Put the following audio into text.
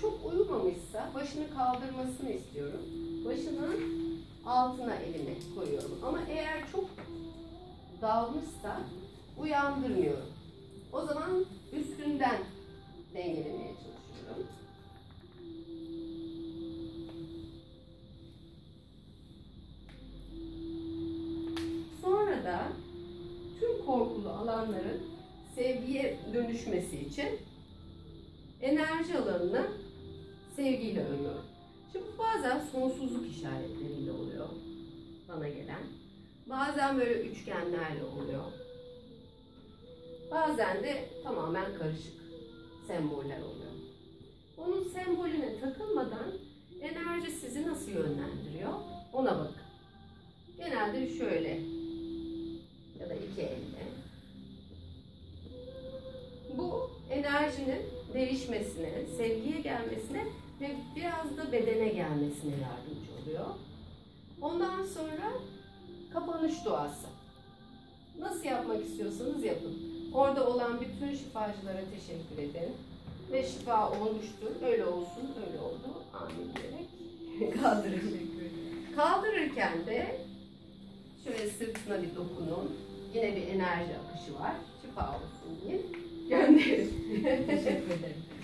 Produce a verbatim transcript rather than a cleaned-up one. çok uyumamışsa başını kaldırmasını istiyorum. Başının altına elimi koyuyorum. Ama eğer çok dalmışsa uyandırmıyorum. O zaman üstünden dengelemeye çalışıyorum. Sonra da tüm korkulu alanların sevgiye dönüşmesi için enerji alanını sevgiyle örüyorum. Şimdi bazen sonsuzluk işaretleriyle oluyor bana gelen. Bazen böyle üçgenlerle oluyor. Bazen de tamamen karışık semboller oluyor. Onun sembolüne takılmadan enerji sizi nasıl yönlendiriyor ona bakın. Genelde şöyle ya da iki elle. Bu enerjinin değişmesine, sevgiye gelmesine ve biraz da bedene gelmesine yardımcı oluyor. Ondan sonra kapanış duası. Nasıl yapmak istiyorsanız yapın. Orada olan bütün şifacılara teşekkür edin. Ve şifa olmuştur. Öyle olsun, öyle oldu. Amin diyerek kaldırın. Kaldırırken de şöyle sırtına bir dokunun. Yine bir enerji akışı var. Şifa olsun diye gönderin. Teşekkür ederim.